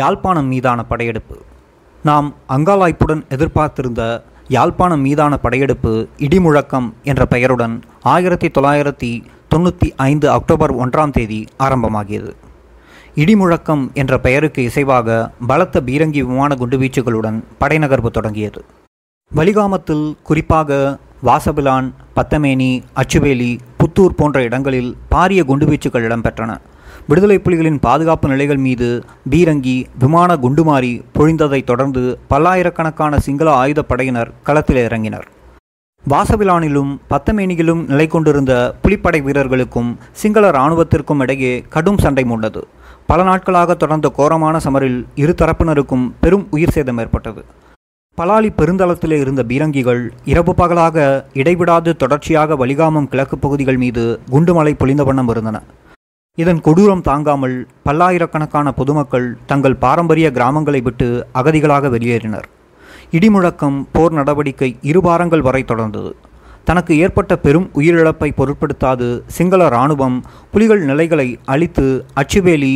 யாழ்ப்பாணம் மீதான படையெடுப்பு. நாம் அங்காளாய்ப்புடன் எதிர்பார்த்திருந்த யாழ்ப்பாணம் மீதான படையெடுப்பு இடிமுழக்கம் என்ற பெயருடன் 1995 அக்டோபர் 1 ஆரம்பமாகியது. இடிமுழக்கம் என்ற பெயருக்கு இசைவாக பலத்த பீரங்கி விமான குண்டுவீச்சுகளுடன் படைநகர்வு தொடங்கியது. வலிகாமத்தில், குறிப்பாக வாசபிலான், பத்தமேனி, அச்சுவேலி, புத்தூர் போன்ற இடங்களில் பாரிய குண்டுவீச்சுகள் இடம்பெற்றன. விடுதலை புலிகளின் பாதுகாப்பு நிலைகள் மீது பீரங்கி விமான குண்டுமாரி பொழிந்ததைத் தொடர்ந்து பல்லாயிரக்கணக்கான சிங்கள ஆயுதப்படையினர் களத்தில் இறங்கினர். வாசவிலானிலும் பத்தமேனியிலும் நிலை கொண்டிருந்த புலிப்படை வீரர்களுக்கும் சிங்கள இராணுவத்திற்கும் இடையே கடும் சண்டை மூண்டது. பல நாட்களாக தொடர்ந்த கோரமான சமரில் இரு தரப்பினருக்கும் பெரும் உயிர் சேதம் ஏற்பட்டது. பலாலி பெருந்தளத்திலே இருந்த பீரங்கிகள் இரவு பகலாக இடைவிடாது தொடர்ச்சியாக வலிகாமம் கிழக்கு பகுதிகள் மீது குண்டுமலை பொழிந்த வண்ணம் இருந்தன. இதன் கொடூரம் தாங்காமல் பல்லாயிரக்கணக்கான பொதுமக்கள் தங்கள் பாரம்பரிய கிராமங்களை விட்டு அகதிகளாக வெளியேறினர். இடிமுழக்கம் போர் நடவடிக்கை 2 வாரங்கள் வரை தொடர்ந்தது. தனக்கு ஏற்பட்ட பெரும் உயிரிழப்பை பொருட்படுத்தாது சிங்கள இராணுவம் புலிகள் நிலைகளை அழித்து அச்சுவேலி,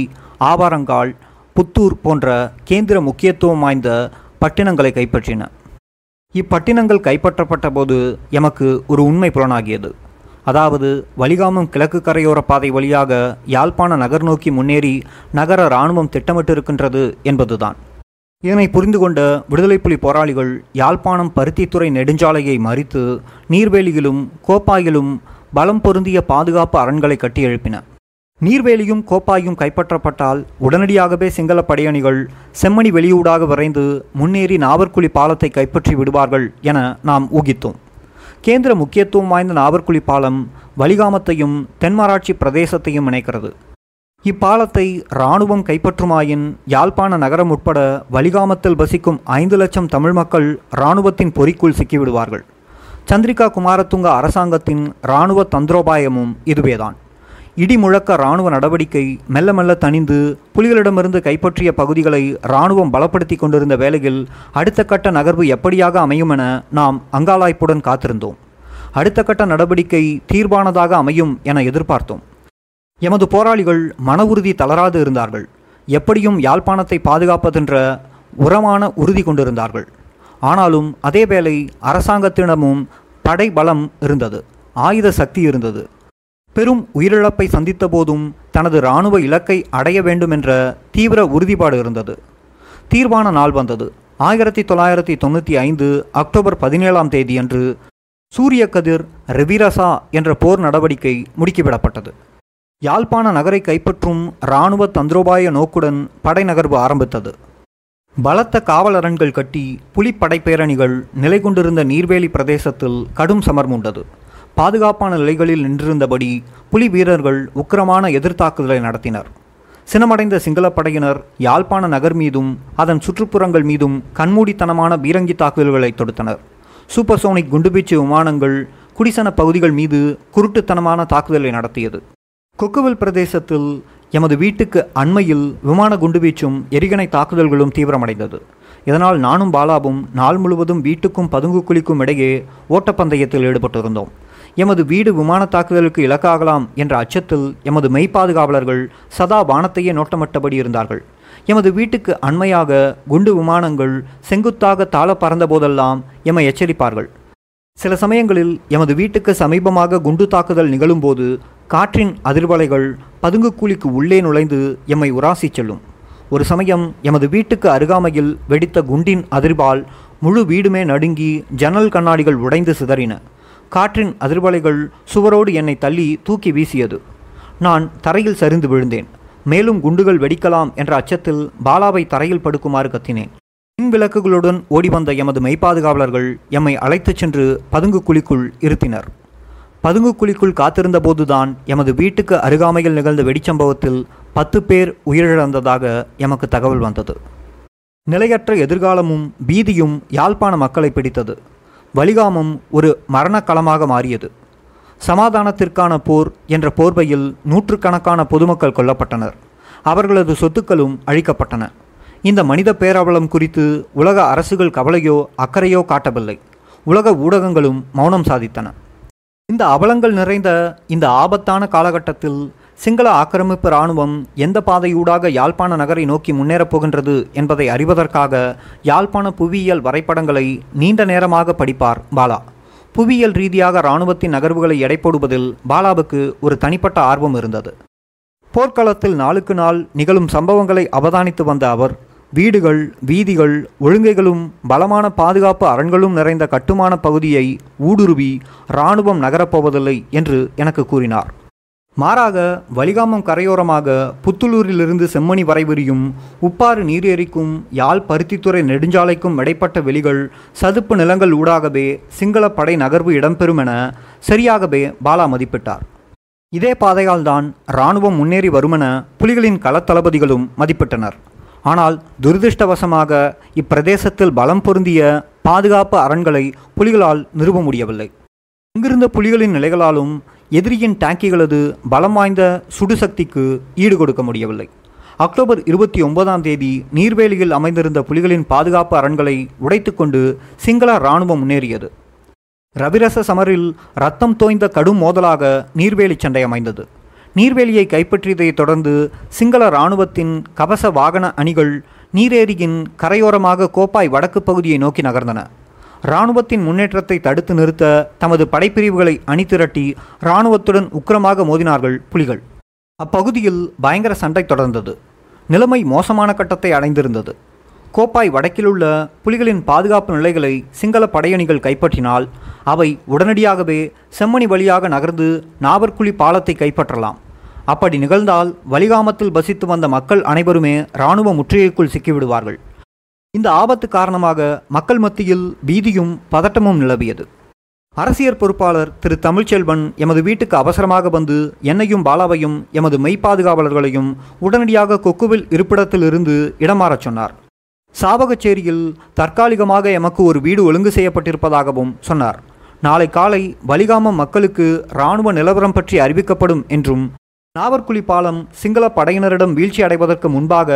ஆவாரங்கால், புத்தூர் போன்ற கேந்திர முக்கியத்துவம் வாய்ந்த பட்டினங்களை கைப்பற்றின. இப்பட்டினங்கள் கைப்பற்றப்பட்ட போது எமக்கு ஒரு உண்மை புலனாகியது. அதாவது, வலிகாமம் கிழக்கு கரையோர பாதை வழியாக யாழ்ப்பாண நகர் நோக்கி முன்னேறி நகர இராணுவம் திட்டமிட்டிருக்கின்றது என்பதுதான். இதனை புரிந்து கொண்ட விடுதலை புலி போராளிகள் யாழ்ப்பாணம் பருத்தித்துறை நெடுஞ்சாலையை மறித்து நீர்வேலியிலும் கோப்பாயிலும் பலம் பொருந்திய பாதுகாப்பு அரண்களை கட்டி எழுப்பின. நீர்வேலியும் கோப்பாயும் கைப்பற்றப்பட்டால் உடனடியாகவே சிங்கள படையணிகள் செம்மணி வெளியூடாக விரைந்து முன்னேறி நாவற்குழி பாலத்தை கைப்பற்றி விடுவார்கள் என நாம் ஊகித்தோம். கேந்திர முக்கியத்துவம் வாய்ந்த நாவற்குழி பாலம் வலிகாமத்தையும் தென்மராட்சி பிரதேசத்தையும் இணைக்கிறது. இப்பாலத்தை இராணுவம் கைப்பற்றுமாயின் யாழ்ப்பாண நகரம் உட்பட வலிகாமத்தில் வசிக்கும் 5 லட்சம் தமிழ் மக்கள் இராணுவத்தின் பொறிக்குள் சிக்கிவிடுவார்கள். சந்திரிகா குமாரத்துங்க அரசாங்கத்தின் இராணுவ தந்திரோபாயமும் இதுவேதான். இடிமுழக்க இராணுவ நடவடிக்கை மெல்ல மெல்ல தணிந்து புலிகளிடமிருந்து கைப்பற்றிய பகுதிகளை இராணுவம் பலப்படுத்தி கொண்டிருந்த வேளையில் அடுத்த கட்ட நகர்வு எப்படியாக அமையும் என நாம் அங்காளாய்ப்புடன் காத்திருந்தோம். அடுத்த கட்ட நடவடிக்கை தீர்வானதாக அமையும் என எதிர்பார்த்தோம். எமது போராளிகள் மன உறுதி தளராது இருந்தார்கள். எப்படியும் யாழ்ப்பாணத்தை பாதுகாப்பதென்ற உரமான உறுதி கொண்டிருந்தார்கள். ஆனாலும் அதேவேளை அரசாங்கத்திடமும் படை பலம் இருந்தது, ஆயுத சக்தி இருந்தது. பெரும் உயிரிழப்பை சந்தித்த போதும் தனது இராணுவ இலக்கை அடைய வேண்டும் என்ற தீவிர உறுதிப்பாடு இருந்தது. தீர்வான நாள் வந்தது. 1995 அக்டோபர் 17 அன்று சூரிய கதிர் ரெவிரசா என்ற போர் நடவடிக்கை முடுக்கிவிடப்பட்டது. யாழ்ப்பாண நகரை கைப்பற்றும் இராணுவ தந்திரோபாய நோக்குடன் படை நகர்வு ஆரம்பித்தது. பலத்த காவலரண்கள் கட்டி புலிப்படைப்பேரணிகள் நிலை கொண்டிருந்த நீர்வேலி பிரதேசத்தில் கடும் சமர்மூண்டது. பாதுகாப்பான நிலைகளில் நின்றிருந்தபடி புலி வீரர்கள் உக்கிரமான எதிர்த்தாக்குதலை நடத்தினர். சினமடைந்த சிங்களப்படையினர் யாழ்ப்பாண நகர் மீதும் அதன் சுற்றுப்புறங்கள் மீதும் கண்மூடித்தனமான பீரங்கி தாக்குதல்களை தொடுத்தனர். சூப்பர்சோனிக் குண்டுபீச்சு விமானங்கள் குடிசன பகுதிகள் மீது குருட்டுத்தனமான தாக்குதலை நடத்தியது. கொக்குவல் பிரதேசத்தில் எமது வீட்டுக்கு அண்மையில் விமான குண்டுவீச்சும் எரிகணை தாக்குதல்களும் தீவிரமடைந்தது. இதனால் நானும் பாலாவும் நாள் முழுவதும் வீட்டுக்கும் பதுங்கு குழிக்கும் இடையே ஓட்டப்பந்தயத்தில் ஈடுபட்டிருந்தோம். எமது வீடு விமான தாக்குதலுக்கு இலக்காகலாம் என்ற அச்சத்தில் எமது மெய்ப்பாதுகாவலர்கள் சதா வானத்தையே நோட்டமிட்டபடி இருந்தார்கள். எமது வீட்டுக்கு அண்மையாக குண்டு விமானங்கள் செங்குத்தாக தாள பறந்த போதெல்லாம் எம்மை எச்சரிப்பார்கள். சில சமயங்களில் எமது வீட்டுக்கு சமீபமாக குண்டு தாக்குதல் நிகழும்போது காற்றின் அதிர்வலைகள் பதுங்கு குழிக்கு உள்ளே நுழைந்து எம்மை உராசி செல்லும். ஒரு சமயம் எமது வீட்டுக்கு அருகாமையில் வெடித்த குண்டின் அதிர்வால் முழு வீடுமே நடுங்கி ஜன்னல் கண்ணாடிகள் உடைந்து சிதறின. காற்றின் அதிர்வலைகள் சுவரோடு என்னை தள்ளி தூக்கி வீசியது. நான் தரையில் சரிந்து விழுந்தேன். மேலும் குண்டுகள் வெடிக்கலாம் என்ற அச்சத்தில் பாலாவை தரையில் படுக்குமாறு கத்தினேன். மின் விளக்குகளுடன் ஓடி வந்த எமது மெய்ப்பாதுகாவலர்கள் எம்மை அழைத்துச் சென்று பதுங்கு குழிக்குள் இருத்தினர். பதுங்கு குழிக்குள் காத்திருந்த போதுதான் எமது வீட்டுக்கு அருகாமையில் நிகழ்ந்த வெடிச்சம்பவத்தில் 10 பேர் உயிரிழந்ததாக எமக்கு தகவல் வந்தது. நிலையற்ற எதிர்காலமும் பீதியும் யாழ்ப்பாண மக்களை பிடித்தது. வலிகாமம் ஒரு மரணக்களமாக மாறியது. சமாதானத்திற்கான போர் என்ற போர்வையில் நூற்றுக்கணக்கான பொதுமக்கள் கொல்லப்பட்டனர். அவர்களது சொத்துக்களும் அழிக்கப்பட்டன. இந்த மனித பேரவலம் குறித்து உலக அரசுகள் கவலையோ அக்கறையோ காட்டவில்லை. உலக ஊடகங்களும் மௌனம் சாதித்தன. இந்த அவலங்கள் நிறைந்த இந்த ஆபத்தான காலகட்டத்தில் சிங்கள ஆக்கிரமிப்பு இராணுவம் எந்த பாதையூடாக யாழ்ப்பாண நகரை நோக்கி முன்னேறப் போகின்றது என்பதை அறிவதற்காக யாழ்ப்பாண புவியியல் வரைபடங்களை நீண்ட நேரமாக படிப்பார் பாலா. புவியியல் ரீதியாக இராணுவத்தின் நகர்வுகளை எடை போடுவதில் பாலாவுக்கு ஒரு தனிப்பட்ட ஆர்வம் இருந்தது. போர்க்களத்தில் நாளுக்கு நாள் நிகழும் சம்பவங்களை அவதானித்து வந்த அவர் வீடுகள், வீதிகள், ஒழுங்கைகளும் பலமான பாதுகாப்பு அரண்களும் நிறைந்த கட்டுமான பகுதியை ஊடுருவி இராணுவம் நகரப்போவதில்லை என்று எனக்கு கூறினார். மாறாக வலிகாமம் கரையோரமாக புத்துளூரிலிருந்து செம்மணி வரை விரியும் உப்பாறு நீரேரிக்கும் யாழ் பருத்தித்துறை நெடுஞ்சாலைக்கும் இடைப்பட்ட வெளிகள், சதுப்பு நிலங்கள் ஊடாகவே சிங்கள படை நகர்வு இடம்பெறும் என சரியாகவே பாலா மதிப்பிட்டார். இதே பாதையால்தான் இராணுவம் முன்னேறி வருமென புலிகளின் களத்தளபதிகளும் மதிப்பிட்டனர். ஆனால் துரதிருஷ்டவசமாக இப்பிரதேசத்தில் பலம் பொருந்திய பாதுகாப்பு அரண்களை புலிகளால் நிறுவ முடியவில்லை. இங்கிருந்த புலிகளின் நிலைகளாலும் எதிரியின் டாங்கிகளது பலம் வாய்ந்த சுடுசக்திக்கு ஈடுகொடுக்க முடியவில்லை. அக்டோபர் 29 நீர்வேலியில் அமைந்திருந்த புலிகளின் பாதுகாப்பு அரண்களை உடைத்துக்கொண்டு சிங்கள இராணுவம் முன்னேறியது. ரவிரச சமரில் இரத்தம் தோய்ந்த கடும் மோதலாக நீர்வேலி சண்டை அமைந்தது. நீர்வேலியை கைப்பற்றியதைத் தொடர்ந்து சிங்கள இராணுவத்தின் கவச வாகன அணிகள் நீரேரியின் கரையோரமாக கோப்பாய் வடக்கு பகுதியை நோக்கி நகர்ந்தன. இராணுவத்தின் முன்னேற்றத்தை தடுத்து நிறுத்த தமது படைப்பிரிவுகளை அணிதிரட்டி இராணுவத்துடன் உக்கிரமாக மோதினார்கள் புலிகள். அப்பகுதியில் பயங்கர சண்டை தொடர்ந்தது. நிலைமை மோசமான கட்டத்தை அடைந்திருந்தது. கோப்பாய் வடக்கிலுள்ள புலிகளின் பாதுகாப்பு நிலைகளை சிங்கள படையணிகள் கைப்பற்றினால் அவை உடனடியாகவே செம்மணி வழியாக நகர்ந்து நாவற்குழி பாலத்தை கைப்பற்றலாம். அப்படி நிகழ்ந்தால் வலிகாமத்தில் வசித்து வந்த மக்கள் அனைவருமே இராணுவ முற்றுகைக்குள் சிக்கிவிடுவார்கள். இந்த ஆபத்து காரணமாக மக்கள் மத்தியில் பீதியும் பதட்டமும் நிலவியது. அரசியற் பொறுப்பாளர் திரு தமிழ்ச்செல்வன் எமது வீட்டுக்கு அவசரமாக வந்து என்னையும் பாலாவையும் எமது மெய்ப்பாதுகாவலர்களையும் உடனடியாக கொக்குவில் இருப்பிடத்திலிருந்து இடமாறச் சொன்னார். சாவகச்சேரியில் தற்காலிகமாக எமக்கு ஒரு வீடு ஒழுங்கு செய்யப்பட்டிருப்பதாகவும் சொன்னார். நாளை காலை வலிகாமம் மக்களுக்கு இராணுவ நிலவரம் பற்றி அறிவிக்கப்படும் என்றும் நாவற்குழி பாலம் சிங்கள படையினரிடம் வீழ்ச்சி அடைவதற்கு முன்பாக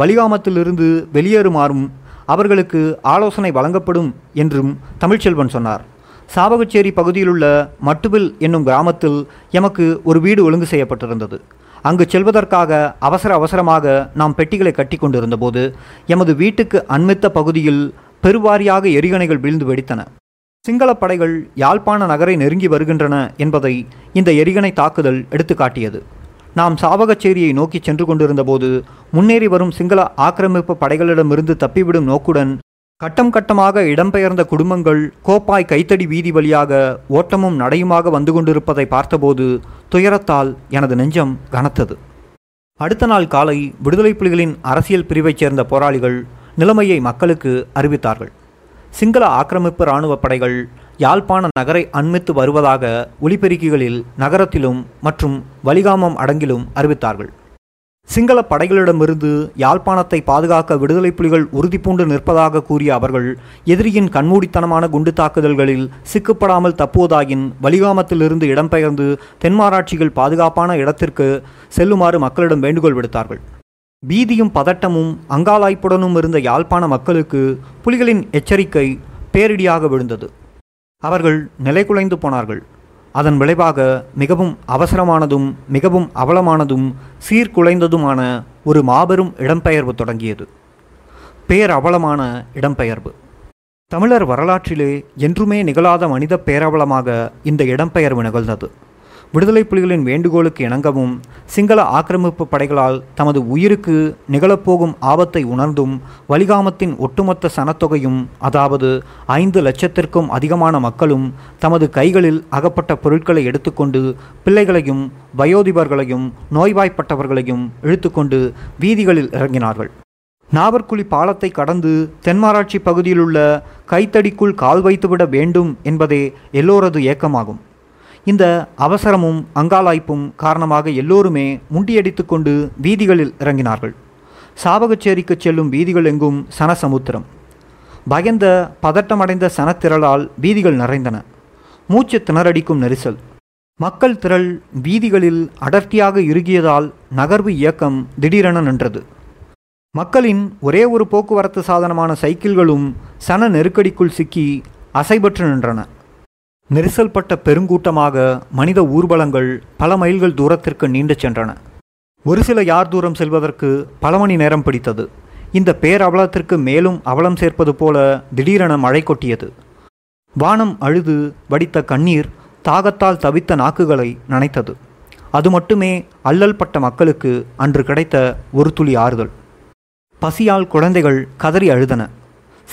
வலிகாமத்திலிருந்து வெளியேறுமாறும் அவர்களுக்கு ஆலோசனை வழங்கப்படும் என்றும் தமிழ்ச்செல்வன் சொன்னார். சாவகச்சேரி பகுதியிலுள்ள மட்டுவில் என்னும் கிராமத்தில் எமக்கு ஒரு வீடு ஒழுங்கு செய்யப்பட்டிருந்தது. அங்கு செல்வதற்காக அவசரமாக நாம் பெட்டிகளை கட்டி கொண்டிருந்தபோது எமது வீட்டுக்கு அண்மித்த பகுதியில் பெருவாரியாக எரிகணைகள் வீழ்ந்து வெடித்தன. சிங்கள படைகள் யாழ்ப்பாண நகரை நெருங்கி வருகின்றன என்பதை இந்த எரிகணை தாக்குதல் எடுத்து காட்டியது. நாம் சாவகச்சேரியை நோக்கி சென்று கொண்டிருந்தபோது முன்னேறி வரும் சிங்கள ஆக்கிரமிப்பு படைகளிடமிருந்து தப்பிவிடும் நோக்குடன் கட்டம் கட்டமாக இடம்பெயர்ந்த குடும்பங்கள் கோப்பாய் கைத்தடி வீதி வழியாக ஓட்டமும் நடையுமாக வந்து கொண்டிருப்பதை பார்த்தபோது துயரத்தால் எனது நெஞ்சம் கனத்தது. அடுத்த நாள் காலை விடுதலை புலிகளின் அரசியல் பிரிவைச் சேர்ந்த போராளிகள் நிலைமையை மக்களுக்கு அறிவித்தார்கள். சிங்கள ஆக்கிரமிப்பு இராணுவ படைகள் யாழ்ப்பாண நகரை அண்மித்து வருவதாக ஒலிபெருக்கிகளில் நகரத்திலும் மற்றும் வலிகாமம் அடங்கிலும் அறிவித்தார்கள். சிங்கள படைகளிடமிருந்து யாழ்ப்பாணத்தை பாதுகாக்க விடுதலை புலிகள் உறுதிபூண்டு நிற்பதாக கூறிய அவர்கள் எதிரியின் கண்மூடித்தனமான குண்டு தாக்குதல்களில் சிக்கப்படாமல் தப்புவதாயின் வலிகாமத்திலிருந்து இடம்பெயர்ந்து தென்மாராட்சியில் பாதுகாப்பான இடத்திற்கு செல்லுமாறு மக்களிடம் வேண்டுகோள் விடுத்தார்கள். பீதியும் பதட்டமும் அங்காலாய்ப்புடனும் இருந்த யாழ்ப்பாண மக்களுக்கு புலிகளின் எச்சரிக்கை பேரிடியாக விழுந்தது. அவர்கள் நிலைகுலைந்து போனார்கள். அதன் விளைவாக மிகவும் அவசரமானதும் மிகவும் அவலமானதும் சீர்குலைந்ததுமான ஒரு மாபெரும் இடம்பெயர்வு தொடங்கியது. பேரவலமான இடம்பெயர்வு தமிழர் வரலாற்றிலே என்றுமே நிகழாத மனித பேரவலமாக இந்த இடம்பெயர்வு நிகழ்ந்தது. விடுதலை புலிகளின் வேண்டுகோளுக்கு இணங்கவும் சிங்கள ஆக்கிரமிப்பு படைகளால் தமது உயிருக்கு நிகழப்போகும் ஆபத்தை உணர்ந்தும் வலிகாமத்தின் ஒட்டுமொத்த சனத்தொகையும், அதாவது 5 லட்சத்திற்கும் அதிகமான மக்களும் தமது கைகளில் அகப்பட்ட பொருட்களை எடுத்துக்கொண்டு பிள்ளைகளையும் வயோதிபர்களையும் நோய்வாய்ப்பட்டவர்களையும் இழுத்துக்கொண்டு வீதிகளில் இறங்கினார்கள். நாவற்குழி பாலத்தை கடந்து தென்மாராட்சி பகுதியிலுள்ள கைத்தடிக்குள் கால் வைத்துவிட வேண்டும் என்பதே எல்லோரது ஏக்கமாகும். இந்த அவசரமும் அங்காலாய்ப்பும் காரணமாக எல்லோருமே முண்டியடித்து கொண்டு வீதிகளில் இறங்கினார்கள். சாவகச்சேரிக்கு செல்லும் வீதிகள் எங்கும் சனசமுத்திரம். பயந்த பதட்டமடைந்த சனத்திரளால் வீதிகள் நிறைந்தன. மூச்சு திணறடிக்கும் நெரிசல். மக்கள் திரள் வீதிகளில் அடர்த்தியாக இறுகியதால் நகர்வு இயக்கம் திடீரென நின்றது. மக்களின் ஒரே ஒரு போக்குவரத்து சாதனமான சைக்கிள்களும் சன நெருக்கடிக்குள் சிக்கி அசைபற்று நின்றன. நெரிசல் பட்ட பெருங்கூட்டமாக மனித ஊர்வலங்கள் பல மைல்கள் தூரத்திற்கு நீண்டு சென்றன. ஒரு சில யார் தூரம் செல்வதற்கு பல மணி நேரம் பிடித்தது. இந்த பேரவலத்திற்கு மேலும் அவலம் சேர்ப்பது போல திடீரென மழை கொட்டியது. வானம் அழுது வடித்த கண்ணீர் தாகத்தால் தவித்த நாக்குகளை நனைத்தது. அது மட்டுமே அல்லல் பட்ட மக்களுக்கு அன்று கிடைத்த ஒரு துளி ஆறுதல். பசியால் குழந்தைகள் கதறி அழுதன.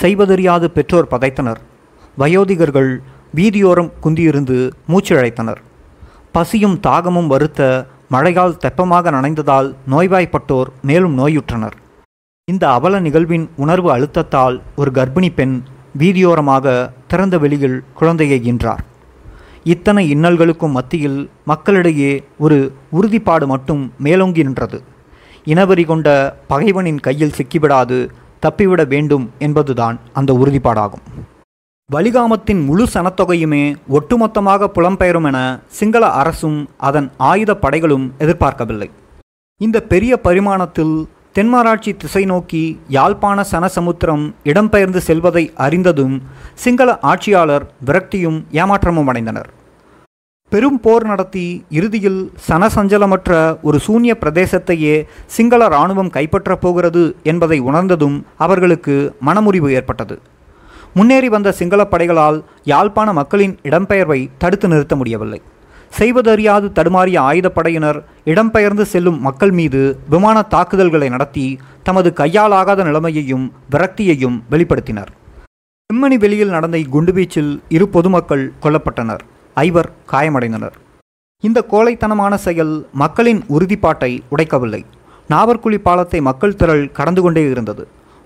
செய்வதறியாது பெற்றோர் பதைத்தனர். வயோதிகர்கள் வீதியோரம் குந்தியிருந்து மூச்சிழைத்தனர். பசியும் தாகமும் வருத்த மழையால் தெப்பமாக நனைந்ததால் நோய்வாய்ப்பட்டோர் மேலும் நோயுற்றனர். இந்த அவல நிகழ்வின் உணர்வு அழுத்தத்தால் ஒரு கர்ப்பிணி பெண் வீதியோரமாக திறந்த வெளியில் குழந்தையை ஈன்றார். இத்தனை இன்னல்களுக்கும் மத்தியில் மக்களிடையே ஒரு உறுதிப்பாடு மட்டும் மேலோங்கி நின்றது. இனவெறி கொண்ட பகைவனின் கையில் சிக்கிவிடாது தப்பிவிட வேண்டும் என்பதுதான் அந்த உறுதிப்பாடாகும். வலிகாமத்தின் முழு சனத்தொகையுமே ஒட்டுமொத்தமாக புலம்பெயரும் என சிங்கள அரசும் அதன் ஆயுத படைகளும் எதிர்பார்க்கவில்லை. இந்த பெரிய பரிமாணத்தில் தென்மராட்சி திசை நோக்கி யாழ்ப்பாண சனசமுத்திரம் இடம்பெயர்ந்து செல்வதை அறிந்ததும் சிங்கள ஆட்சியாளர் விரக்தியும் ஏமாற்றமும் அடைந்தனர். பெரும் போர் நடத்தி இறுதியில் சனசஞ்சலமற்ற ஒரு சூன்ய பிரதேசத்தையே சிங்கள இராணுவம் கைப்பற்றப் போகிறது என்பதை உணர்ந்ததும் அவர்களுக்கு மனமுறிவு ஏற்பட்டது. முன்னேறி வந்த சிங்கள படைகளால் யாழ்ப்பாண மக்களின் இடம்பெயர்வை தடுத்து நிறுத்த முடியவில்லை. செய்வதறியாது தடுமாறிய ஆயுதப்படையினர் இடம்பெயர்ந்து செல்லும் மக்கள் மீது விமான தாக்குதல்களை நடத்தி தமது கையாலாகாத நிலைமையையும் விரக்தியையும் வெளிப்படுத்தினர். செம்மணி வெளியில் நடந்த இக்குண்டுவீச்சில் இரு பொதுமக்கள் கொல்லப்பட்டனர். 5 காயமடைந்தனர். இந்த கோழைத்தனமான செயல் மக்களின் உறுதிப்பாட்டை உடைக்கவில்லை. நாவற்குழி பாலத்தை மக்கள் திரள் கடந்து கொண்டே இருந்தது.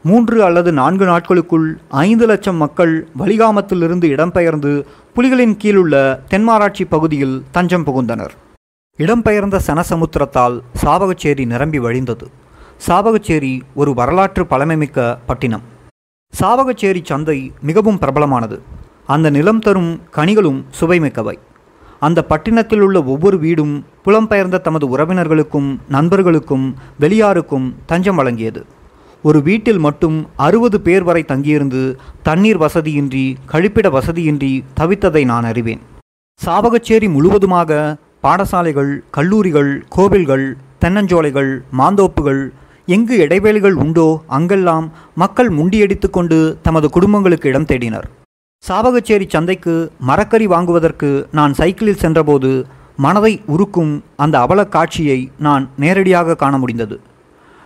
3 அல்லது 4 நாட்களுக்குள் 5 லட்சம் மக்கள் வலிகாமத்திலிருந்து இடம்பெயர்ந்து புலிகளின் கீழுள்ள தென்மராட்சி பகுதியில் தஞ்சம் புகுந்தனர். இடம்பெயர்ந்த சனசமுத்திரத்தால் சாவகச்சேரி நிரம்பி வழிந்தது. சாவகச்சேரி ஒரு வரலாற்று பழமைமிக்க பட்டினம். சாவகச்சேரி சந்தை மிகவும் பிரபலமானது. அந்த நிலம் தரும் கனிகளும் சுவைமிக்கவை. அந்த பட்டினத்தில் உள்ள ஒவ்வொரு வீடும் புலம்பெயர்ந்த தமது உறவினர்களுக்கும் நண்பர்களுக்கும் வெளியாருக்கும் தஞ்சம் வழங்கியது. ஒரு வீட்டில் மட்டும் 60 பேர் வரை தங்கியிருந்து தண்ணீர் வசதியின்றி கழிப்பிட வசதியின்றி தவித்ததை நான் அறிவேன். சாவகச்சேரி முழுவதுமாக பாடசாலைகள், கல்லூரிகள், கோவில்கள், தென்னஞ்சோலைகள், மாந்தோப்புகள், எங்கு இடைவேளிகள் உண்டோ அங்கெல்லாம் மக்கள் முண்டியடித்து கொண்டு தமது குடும்பங்களுக்கு இடம் தேடினர். சாவகச்சேரி சந்தைக்கு மரக்கறி வாங்குவதற்கு நான் சைக்கிளில் சென்றபோது மனதை உருக்கும் அந்த அவல காட்சியை நான் நேரடியாக காண முடிந்தது.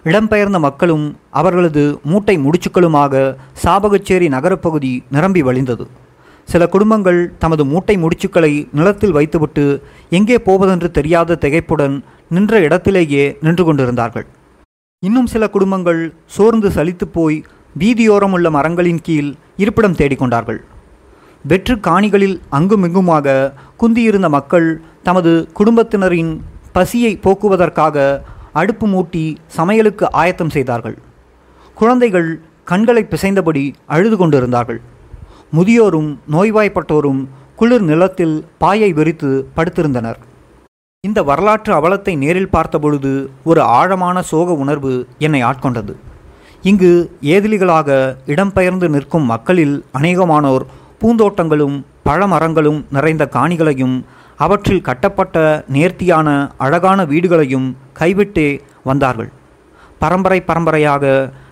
இடம்பெயர்ந்த மக்களும் அவர்களது மூட்டை முடிச்சுக்களுமாக சாவகச்சேரி நகரப்பகுதி நிரம்பி வழிந்தது. சில குடும்பங்கள் தமது மூட்டை முடிச்சுக்களை நிலத்தில் வைத்துவிட்டு எங்கே போவதென்று தெரியாத திகைப்புடன் நின்ற இடத்திலேயே நின்று கொண்டிருந்தார்கள். இன்னும் சில குடும்பங்கள் சோர்ந்து சலித்து போய் வீதியோரம் உள்ள மரங்களின் கீழ் இருப்பிடம் தேடிக்கொண்டார்கள். வெற்று காணிகளில் அங்குமிங்குமாக குந்தியிருந்த மக்கள் தமது குடும்பத்தினரின் பசியை போக்குவதற்காக அடுப்பு மூட்டி சமையலுக்கு ஆயத்தம் செய்தார்கள். குழந்தைகள் கண்களை பிசைந்தபடி அழுது கொண்டிருந்தார்கள். முதியோரும் நோய்வாய்ப்பட்டோரும் குளிர் நிலத்தில் பாயை விரித்து படுத்திருந்தனர். இந்த வரலாற்று அவலத்தை நேரில் பார்த்தபொழுது ஒரு ஆழமான சோக உணர்வு என்னை ஆட்கொண்டது. இங்கு ஏதிலிகளாக இடம்பெயர்ந்து நிற்கும் மக்களில் அநேகமானோர் பூந்தோட்டங்களும் பழமரங்களும் நிறைந்த காணிகளையும் அவற்றில் கட்டப்பட்ட நேர்த்தியான அழகான வீடுகளையும் கைவிட்டே வந்தார்கள். பரம்பரை பரம்பரையாக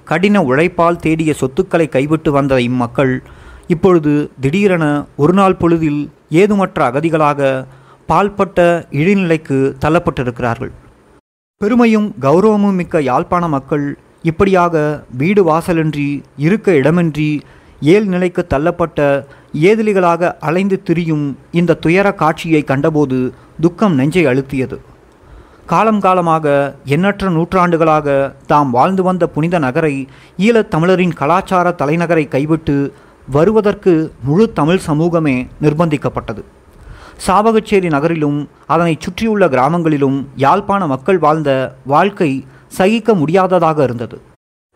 கடின உழைப்பால் தேடிய சொத்துக்களை கைவிட்டு வந்த இம்மக்கள் இப்பொழுது திடீரென ஒரு நாள் பொழுதில் ஏதுமற்ற அகதிகளாக பால்பட்ட இழிநிலைக்கு தள்ளப்பட்டிருக்கிறார்கள். பெருமையும் கௌரவமும் மிக்க யாழ்ப்பாண மக்கள் இப்படியாக வீடு வாசலின்றி இருக்க இடமின்றி ஏழ் நிலைக்கு தள்ளப்பட்ட ஏதிலிகளாக அலைந்து திரியும் இந்த துயர காட்சியை கண்டபோது துக்கம் நெஞ்சை அழுத்தியது. காலம் காலமாக எண்ணற்ற நூற்றாண்டுகளாக தாம் வாழ்ந்து வந்த புனித நகரை ஈழத் தமிழரின் கலாச்சார தலைநகரை கைவிட்டு வருவதற்கு முழு தமிழ் சமூகமே நிர்பந்திக்கப்பட்டது. சாவகச்சேரி நகரிலும் அதனை சுற்றியுள்ள கிராமங்களிலும் யாழ்ப்பாண மக்கள் வாழ்ந்த வாழ்க்கை சகிக்க முடியாததாக இருந்தது.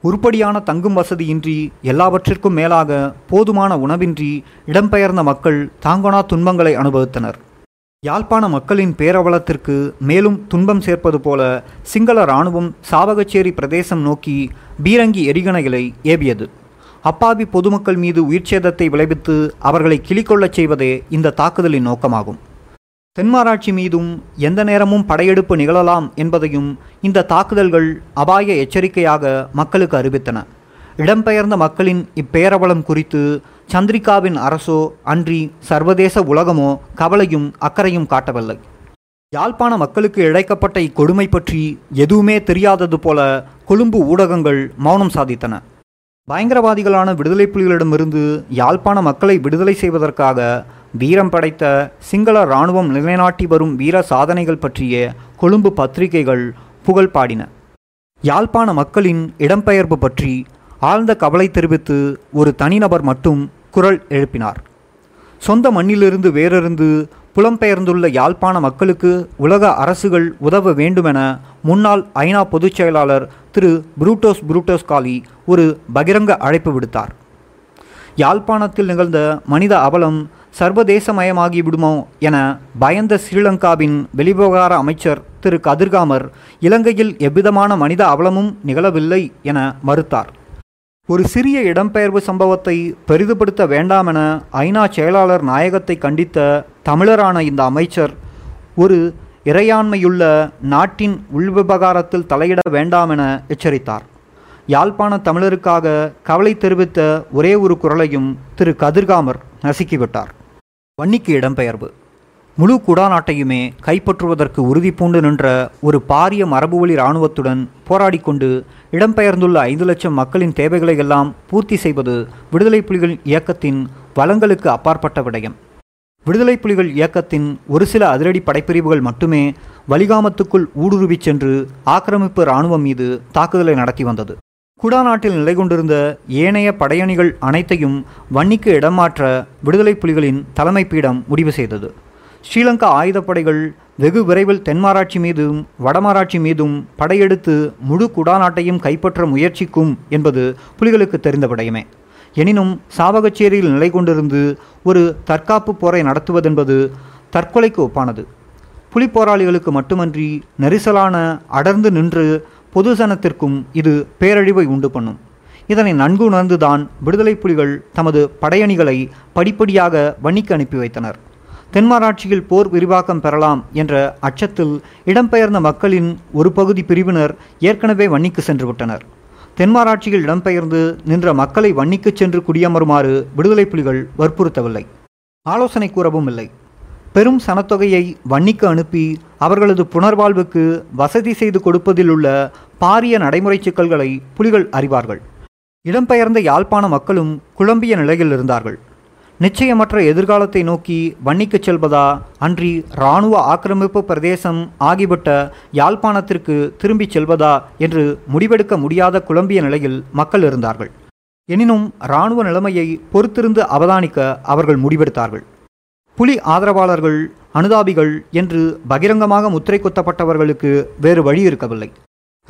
உருப்படியான தங்கும் வசதியின்றி எல்லாவற்றிற்கும் மேலாக போதுமான உணவின்றி இடம்பெயர்ந்த மக்கள் தாங்கொணா துன்பங்களை அனுபவித்தனர். யாழ்ப்பாண மக்களின் பேரவலத்திற்கு மேலும் துன்பம் சேர்ப்பது போல சிங்கள இராணுவம் சாவகச்சேரி பிரதேசம் நோக்கி பீரங்கி எரிகணைகளை ஏவியது. அப்பாவி பொதுமக்கள் மீது உயிர் சேதத்தை விளைவித்து அவர்களை கிளிக்கொள்ளச் செய்வதே இந்த தாக்குதலின் நோக்கமாகும். தென்மராட்சி மீதும் எந்த நேரமும் படையெடுப்பு நிகழலாம் என்பதையும் இந்த தாக்குதல்கள் அபாய எச்சரிக்கையாக மக்களுக்கு அறிவித்தன. இடம்பெயர்ந்த மக்களின் இப்பேரவலம் குறித்து சந்திரிகாவின் அரசோ அன்றி சர்வதேச உலகமோ கவலையும் அக்கறையும் காட்டவில்லை. யாழ்ப்பாண மக்களுக்கு இழைக்கப்பட்ட இக்கொடுமை பற்றி எதுவுமே தெரியாதது போல கொழும்பு ஊடகங்கள் மௌனம் சாதித்தன. பயங்கரவாதிகளான விடுதலை புலிகளிடமிருந்து யாழ்ப்பாண மக்களை விடுதலை செய்வதற்காக வீரம் படைத்த சிங்கள இராணுவம் நிலைநாட்டி வரும் வீர சாதனைகள் பற்றிய கொழும்பு பத்திரிகைகள் புகழ் பாடின. யாழ்ப்பாண மக்களின் இடம்பெயர்வு பற்றி ஆழ்ந்த கவலை தெரிவித்து ஒரு தனிநபர் மட்டும் குரல் எழுப்பினார். சொந்த மண்ணிலிருந்து வேறிருந்து புலம்பெயர்ந்துள்ள யாழ்ப்பாண மக்களுக்கு உலக அரசுகள் உதவ வேண்டுமென முன்னாள் ஐநா பொதுச் செயலாளர் திரு புருடோஸ் காலி ஒரு பகிரங்க அழைப்பு விடுத்தார். யாழ்ப்பாணத்தில் நிகழ்ந்த மனித அவலம் சர்வதேசமயமாகி விடுமோ என பயந்த ஸ்ரீலங்காவின் வெளிவிவகார அமைச்சர் திரு கதிர்காமர் இலங்கையில் எவ்விதமான மனித அவலமும் நிகழவில்லை என மறுத்தார். ஒரு சிறிய இடம்பெயர்வு சம்பவத்தை பெரிதுபடுத்த வேண்டாமென ஐநா செயலாளர் நாயகத்தை கண்டித்த தமிழரான இந்த அமைச்சர், ஒரு இறையாண்மையுள்ள நாட்டின் உள்விவகாரத்தில் தலையிட வேண்டாமென எச்சரித்தார். யாழ்ப்பாண தமிழருக்காக கவலை தெரிவித்த ஒரே ஒரு குரலையும் திரு கதிர்காமர் நசுக்கிவிட்டார். வன்னிக்கு இடம்பெயர்வு முழு குடாநாட்டையுமே கைப்பற்றுவதற்கு உறுதி பூண்டு நின்ற ஒரு பாரிய மரபுவழி இராணுவத்துடன் போராடி கொண்டு இடம்பெயர்ந்துள்ள 5 லட்சம் மக்களின் தேவைகளை எல்லாம் பூர்த்தி செய்வது விடுதலை புலிகள் இயக்கத்தின் வளங்களுக்கு அப்பாற்பட்ட விடயம். விடுதலை புலிகள் இயக்கத்தின் ஒரு சில அதிரடி படைப்பிரிவுகள் மட்டுமே வலிகாமத்துக்குள் ஊடுருவி சென்று ஆக்கிரமிப்பு இராணுவம் மீது தாக்குதலை நடத்தி வந்தது. குடாநாட்டில் நிலை கொண்டிருந்த ஏனைய படையணிகள் அனைத்தையும் வன்னிக்கு இடமாற்ற விடுதலை புலிகளின் தலைமை பீடம் முடிவு செய்தது. ஸ்ரீலங்கா ஆயுதப்படைகள் வெகு விரைவில் தென்மராட்சி மீதும் வடமராட்சி மீதும் படையெடுத்து முழு குடாநாட்டையும் கைப்பற்ற முயற்சிக்கும் என்பது புலிகளுக்கு தெரிந்த விடயமே. எனினும் சாவகச்சேரியில் நிலை கொண்டிருந்து ஒரு தற்காப்பு போரை நடத்துவதென்பது தற்கொலைக்கு ஒப்பானது. புலி போராளிகளுக்கு மட்டுமன்றி நெரிசலான அடர்ந்து நின்று பொதுசனத்திற்கும் இது பேரழிவை உண்டு பண்ணும். இதனை நன்கு உணர்ந்துதான் விடுதலை புலிகள் தமது படையணிகளை படிப்படியாக வன்னிக்கு அனுப்பி வைத்தனர். தென்மராட்சியில் போர் விரிவாக்கம் பெறலாம் என்ற அச்சத்தில் இடம்பெயர்ந்த மக்களின் ஒரு பகுதி பிரிவினர் ஏற்கனவே வன்னிக்கு சென்றுவிட்டனர். தென்மராட்சியில் இடம்பெயர்ந்து நின்ற மக்களை வன்னிக்கு சென்று குடியமருமாறு விடுதலை புலிகள் வற்புறுத்தவில்லை, ஆலோசனை கூறவும் இல்லை. பெரும் சனத்தொகையை வன்னிக்கு அனுப்பி அவர்களது புனர்வாழ்வுக்கு வசதி செய்து கொடுப்பதில் உள்ள பாரிய நடைமுறை சிக்கல்களை புலிகள் அறிவார்கள். இடம்பெயர்ந்த யாழ்ப்பாண மக்களும் குழம்பிய நிலையில் இருந்தார்கள். நிச்சயமற்ற எதிர்காலத்தை நோக்கி வன்னிக்கு செல்வதா அன்றி இராணுவ ஆக்கிரமிப்பு பிரதேசம் ஆகிவிட்ட யாழ்ப்பாணத்திற்கு திரும்பிச் செல்வதா என்று முடிவெடுக்க முடியாத குழம்பிய நிலையில் மக்கள் இருந்தார்கள். எனினும் இராணுவ நிலைமையை பொறுத்திருந்து அவதானிக்க அவர்கள் முடிவெடுத்தார்கள். புலி ஆதரவாளர்கள், அனுதாபிகள் என்று பகிரங்கமாக முத்திரை குத்தப்பட்டவர்களுக்கு வேறு வழி இருக்கவில்லை.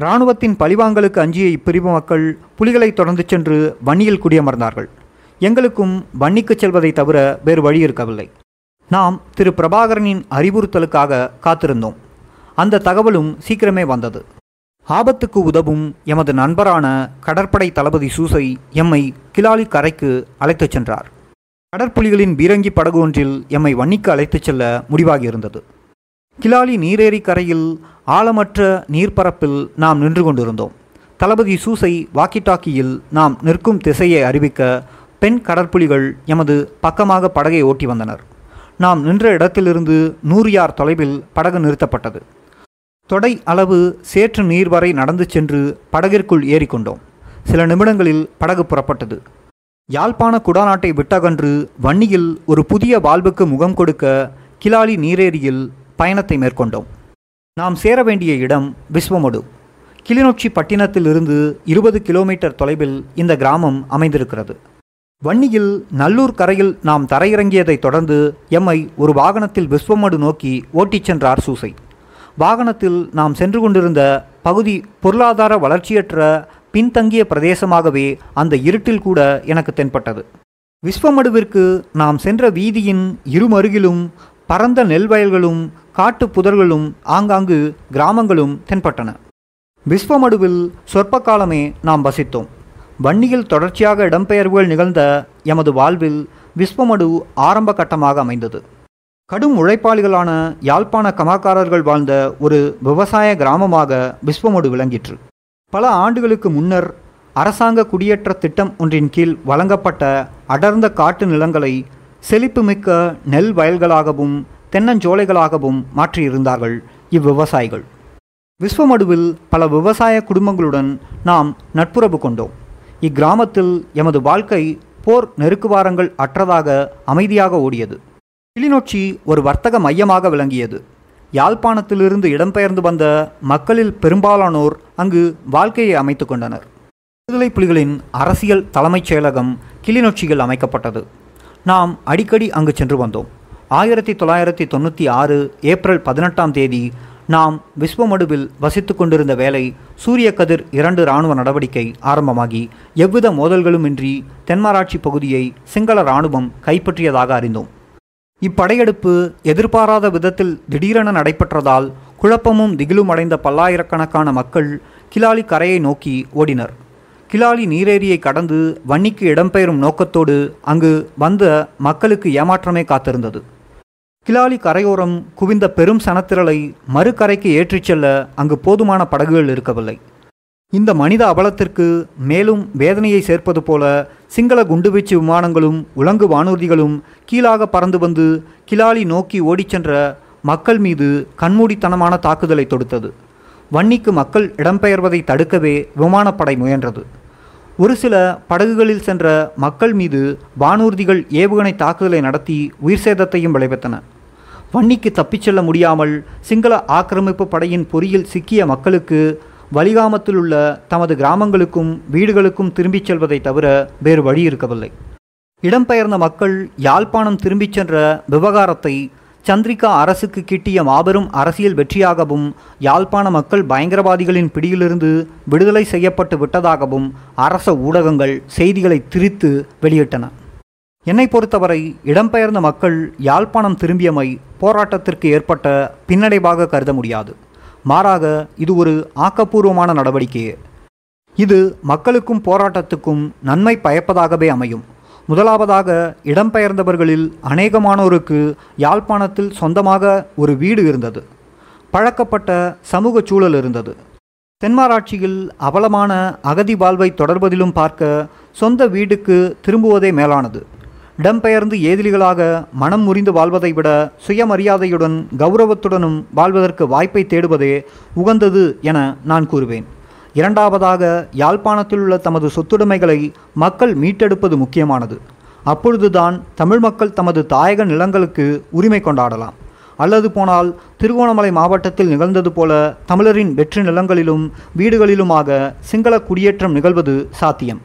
இராணுவத்தின் பழிவாங்கலுக்கு அஞ்சிய இப்பிரிவு மக்கள் புலிகளை தொடர்ந்து சென்று வன்னியில் குடியமர்ந்தார்கள். எங்களுக்கும் வன்னிக்கு செல்வதை தவிர வேறு வழி இருக்கவில்லை. நாம் திரு பிரபாகரனின் அறிவுறுத்தலுக்காக காத்திருந்தோம். அந்த தகவலும் சீக்கிரமே வந்தது. ஆபத்துக்கு உதவும் எமது நண்பரான கடற்படை தளபதி சூசை எம்மை கிளாலி கரைக்கு அழைத்துச் சென்றார். கடற்புலிகளின் பீரங்கி படகு ஒன்றில் எம்மை வன்னிக்கு அழைத்துச் செல்ல முடிவாகியிருந்தது. கிளாலி நீரேரி கரையில் ஆழமற்ற நீர்ப்பரப்பில் நாம் நின்று கொண்டிருந்தோம். தளபதி சூசை வாக்கி டாக்கியில் நாம் நிற்கும் திசையை அறிவிக்க பெண் கடற்புலிகள் எமது பக்கமாக படகை ஓட்டி வந்தனர். நாம் நின்ற இடத்திலிருந்து 100 யார் தொலைவில் படகு நிறுத்தப்பட்டது. தொடை அளவு சேற்று நீர் வரை நடந்து சென்று படகிற்குள் ஏறிக்கொண்டோம். சில நிமிடங்களில் படகு புறப்பட்டது. யாழ்ப்பாண குடாநாட்டை விட்டகன்று வன்னியில் ஒரு புதிய வாழ்வுக்கு முகம் கொடுக்க கிளாலி நீரேரியில் பயணத்தை மேற்கொண்டோம். நாம் சேர வேண்டிய இடம் விஸ்வமடு. கிளிநொச்சி பட்டினத்திலிருந்து 20 கிலோமீட்டர் தொலைவில் இந்த கிராமம் அமைந்திருக்கிறது. வன்னியில் நல்லூர் கரையில் நாம் தரையிறங்கியதை தொடர்ந்து எம்மை ஒரு வாகனத்தில் விஸ்வமடு நோக்கி ஓட்டிச் சென்றார் சூசை. வாகனத்தில் நாம் சென்று கொண்டிருந்த பகுதி பொருளாதார வளர்ச்சியற்ற பின்தங்கிய பிரதேசமாகவே அந்த இருட்டில் கூட எனக்கு தென்பட்டது. விஸ்வமடுவிற்கு நாம் சென்ற வீதியின் இருமருகிலும் பரந்த நெல்வயல்களும் காட்டு புதர்களும் ஆங்காங்கு கிராமங்களும் தென்பட்டன. விஸ்வமடுவில் சொற்ப காலமே நாம் வசித்தோம். வன்னியில் தொடர்ச்சியாக இடம்பெயர்வுகள் நிகழ்ந்த எமது வாழ்வில் விஸ்வமடு ஆரம்ப கட்டமாக அமைந்தது. கடும் உழைப்பாளிகளான யாழ்ப்பாண கமாக்காரர்கள் வாழ்ந்த ஒரு விவசாய கிராமமாக விஸ்வமடு விளங்கிற்று. பல ஆண்டுகளுக்கு முன்னர் அரசாங்க குடியேற்ற திட்டம் ஒன்றின் கீழ் வழங்கப்பட்ட அடர்ந்த காட்டு நிலங்களை செழிப்புமிக்க நெல் வயல்களாகவும் தென்னஞ்சோலைகளாகவும் மாற்றியிருந்தார்கள் இவ்விவசாயிகள். விஸ்வமடுவில் பல விவசாய குடும்பங்களுடன் நாம் நட்புறவு கொண்டோம். இக்கிராமத்தில் எமது வாழ்க்கை போர் நெருக்குவாரங்கள் அற்றதாக அமைதியாக ஓடியது. கிளிநொச்சி ஒரு வர்த்தக மையமாக விளங்கியது. யாழ்ப்பாணத்திலிருந்து இடம்பெயர்ந்து வந்த மக்களில் பெரும்பாலானோர் அங்கு வாழ்க்கையை அமைத்து கொண்டனர். விடுதலை புலிகளின் அரசியல் தலைமைச் செயலகம் கிளிநொச்சியில் அமைக்கப்பட்டது. நாம் அடிக்கடி அங்கு சென்று வந்தோம். 1996 ஏப்ரல் 18ஆம் தேதி நாம் விஸ்வமடுவில் வசித்து கொண்டிருந்த வேளை சூரிய கதிர் 2 இராணுவ நடவடிக்கை ஆரம்பமாகி எவ்வித மோதல்களுமின்றி தென்மராட்சி பகுதியை சிங்கள இராணுவம் கைப்பற்றியதாக அறிந்தோம். இப்படையெடுப்பு எதிர்பாராத விதத்தில் திடீரென நடைபெற்றதால் குழப்பமும் திகிலும் அடைந்த பல்லாயிரக்கணக்கான மக்கள் கிளாலி கரையை நோக்கி ஓடினர். கிளாலி நீரேரியை கடந்து வன்னிக்கு இடம்பெயரும் நோக்கத்தோடு அங்கு வந்த மக்களுக்கு ஏமாற்றமே காத்திருந்தது. கிளாலி கரையோரம் குவிந்த பெரும் சனத்திரளை மறுக்கரைக்கு ஏற்றிச் செல்ல அங்கு போதுமான படகுகள் இருக்கவில்லை. இந்த மனித அவலத்திற்கு மேலும் வேதனையை சேர்ப்பது போல சிங்கள குண்டுவீச்சு விமானங்களும் உலங்கு வானூர்திகளும் கீழாக பறந்து வந்து கிளாலி நோக்கி ஓடிச்சென்ற மக்கள் மீது கண்மூடித்தனமான தாக்குதலை தொடுத்தது. வன்னிக்கு மக்கள் இடம்பெயர்வதை தடுக்கவே விமானப்படை முயன்றது. ஒரு சில படகுகளில் சென்ற மக்கள் மீது வானூர்திகள் ஏவுகணை தாக்குதலை நடத்தி உயிர் சேதத்தையும் விளைவித்தன. வன்னிக்கு தப்பிச் செல்ல முடியாமல் சிங்கள ஆக்கிரமிப்பு படையின் பொறியில் சிக்கிய மக்களுக்கு வலிகாமத்தில் உள்ள தமது கிராமங்களுக்கும் வீடுகளுக்கும் திரும்பிச் செல்வதை தவிர வேறு வழி இருக்கவில்லை. இடம்பெயர்ந்த மக்கள் யாழ்ப்பாணம் திரும்பிச் சென்ற விவகாரத்தை சந்திரிகா அரசுக்கு கிட்டிய மாபெரும் அரசியல் வெற்றியாகவும் யாழ்ப்பாண மக்கள் பயங்கரவாதிகளின் பிடியிலிருந்து விடுதலை செய்யப்பட்டு விட்டதாகவும் அரச ஊடகங்கள் செய்திகளை திரித்து வெளியிட்டன. என்னை பொறுத்தவரை இடம்பெயர்ந்த மக்கள் யாழ்ப்பாணம் திரும்பியமை போராட்டத்திற்கு ஏற்பட்ட பின்னடைவாக கருத முடியாது. மாறாக இது ஒரு ஆக்கப்பூர்வமான நடவடிக்கையே. இது மக்களுக்கும் போராட்டத்துக்கும் நன்மை பயப்பதாகவே அமையும். முதலாவதாக, இடம்பெயர்ந்தவர்களில் அநேகமானோருக்கு யாழ்ப்பாணத்தில் சொந்தமாக ஒரு வீடு இருந்தது. பழக்கப்பட்ட சமூக சூழல் இருந்தது. தென்மராட்சியில் அவலமான அகதி வாழ்வை தொடர்வதிலும் பார்க்க சொந்த வீட்டுக்கு திரும்புவதே மேலானது. இடம்பெயர்ந்து ஏதிலிகளாக மனம் முறிந்து வாழ்வதை விட சுயமரியாதையுடன் கௌரவத்துடனும் வாழ்வதற்கு வாய்ப்பை தேடுவதே உகந்தது என நான் கூறுவேன். இரண்டாவதாக, யாழ்ப்பாணத்தில் உள்ள தமது சொத்துடைமைகளை மக்கள் மீட்டெடுப்பது முக்கியமானது. அப்பொழுதுதான் தமிழ் மக்கள் தமது தாயக நிலங்களுக்கு உரிமை கொண்டாடலாம். அல்லது போனால் திருகோணமலை மாவட்டத்தில் நிகழ்ந்தது போல தமிழரின் வெற்று நிலங்களிலும் வீடுகளிலுமாக சிங்கள குடியேற்றம் நிகழ்வது சாத்தியம்.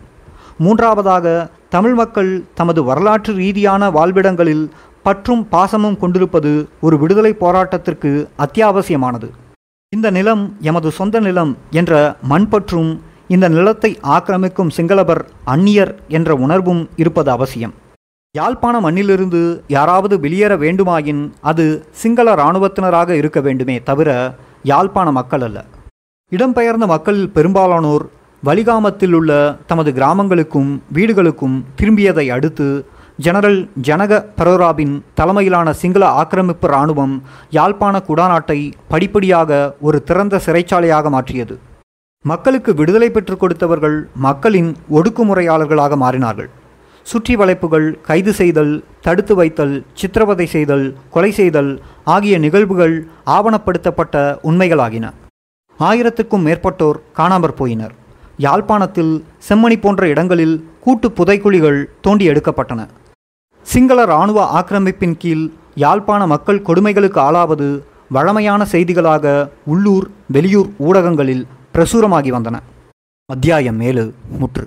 மூன்றாவதாக, தமிழ் மக்கள் தமது வரலாற்று ரீதியான வாழ்விடங்களில் பற்றும் பாசமும் கொண்டிருப்பது ஒரு விடுதலை போராட்டத்திற்கு அத்தியாவசியமானது. இந்த நிலம் எமது சொந்த நிலம் என்ற மண்பற்றும் இந்த நிலத்தை ஆக்கிரமிக்கும் சிங்களவர் அந்நியர் என்ற உணர்வும் இருப்பது அவசியம். யாழ்ப்பாண மண்ணிலிருந்து யாராவது வெளியேற வேண்டுமாயின் அது சிங்கள இராணுவத்தினராக இருக்க வேண்டுமே தவிர யாழ்ப்பாண மக்கள் அல்ல. இடம்பெயர்ந்த மக்களில் பெரும்பாலானோர் வலிகாமத்தில் உள்ள தமது கிராமங்களுக்கும் வீடுகளுக்கும் திரும்பியதை அடுத்து ஜெனரல் ஜனக பரோராவின் தலைமையிலான சிங்கள ஆக்கிரமிப்பு இராணுவம் யாழ்ப்பாண குடாநாட்டை படிப்படியாக ஒரு திறந்த சிறைச்சாலையாக மாற்றியது. மக்களுக்கு விடுதலை பெற்றுக் கொடுத்தவர்கள் மக்களின் ஒடுக்குமுறையாளர்களாக மாறினார்கள். சுற்றி வளைப்புகள், கைது செய்தல், தடுத்து வைத்தல், சித்திரவதை செய்தல், கொலை செய்தல் ஆகிய நிகழ்வுகள் ஆவணப்படுத்தப்பட்ட உண்மைகளாகின. 1000க்கும் மேற்பட்டோர் காணாமற் போயினர். யாழ்ப்பாணத்தில் செம்மணி போன்ற இடங்களில் கூட்டு புதைக்குழிகள் தோண்டி எடுக்கப்பட்டன. சிங்கள இராணுவ ஆக்கிரமிப்பின் கீழ் யாழ்ப்பாண மக்கள் கொடுமைகளுக்கு ஆளாவது வழமையான செய்திகளாக உள்ளூர் வெளியூர் ஊடகங்களில் பிரசுரமாகி வந்தன. அத்தியாயம் 7 முற்று.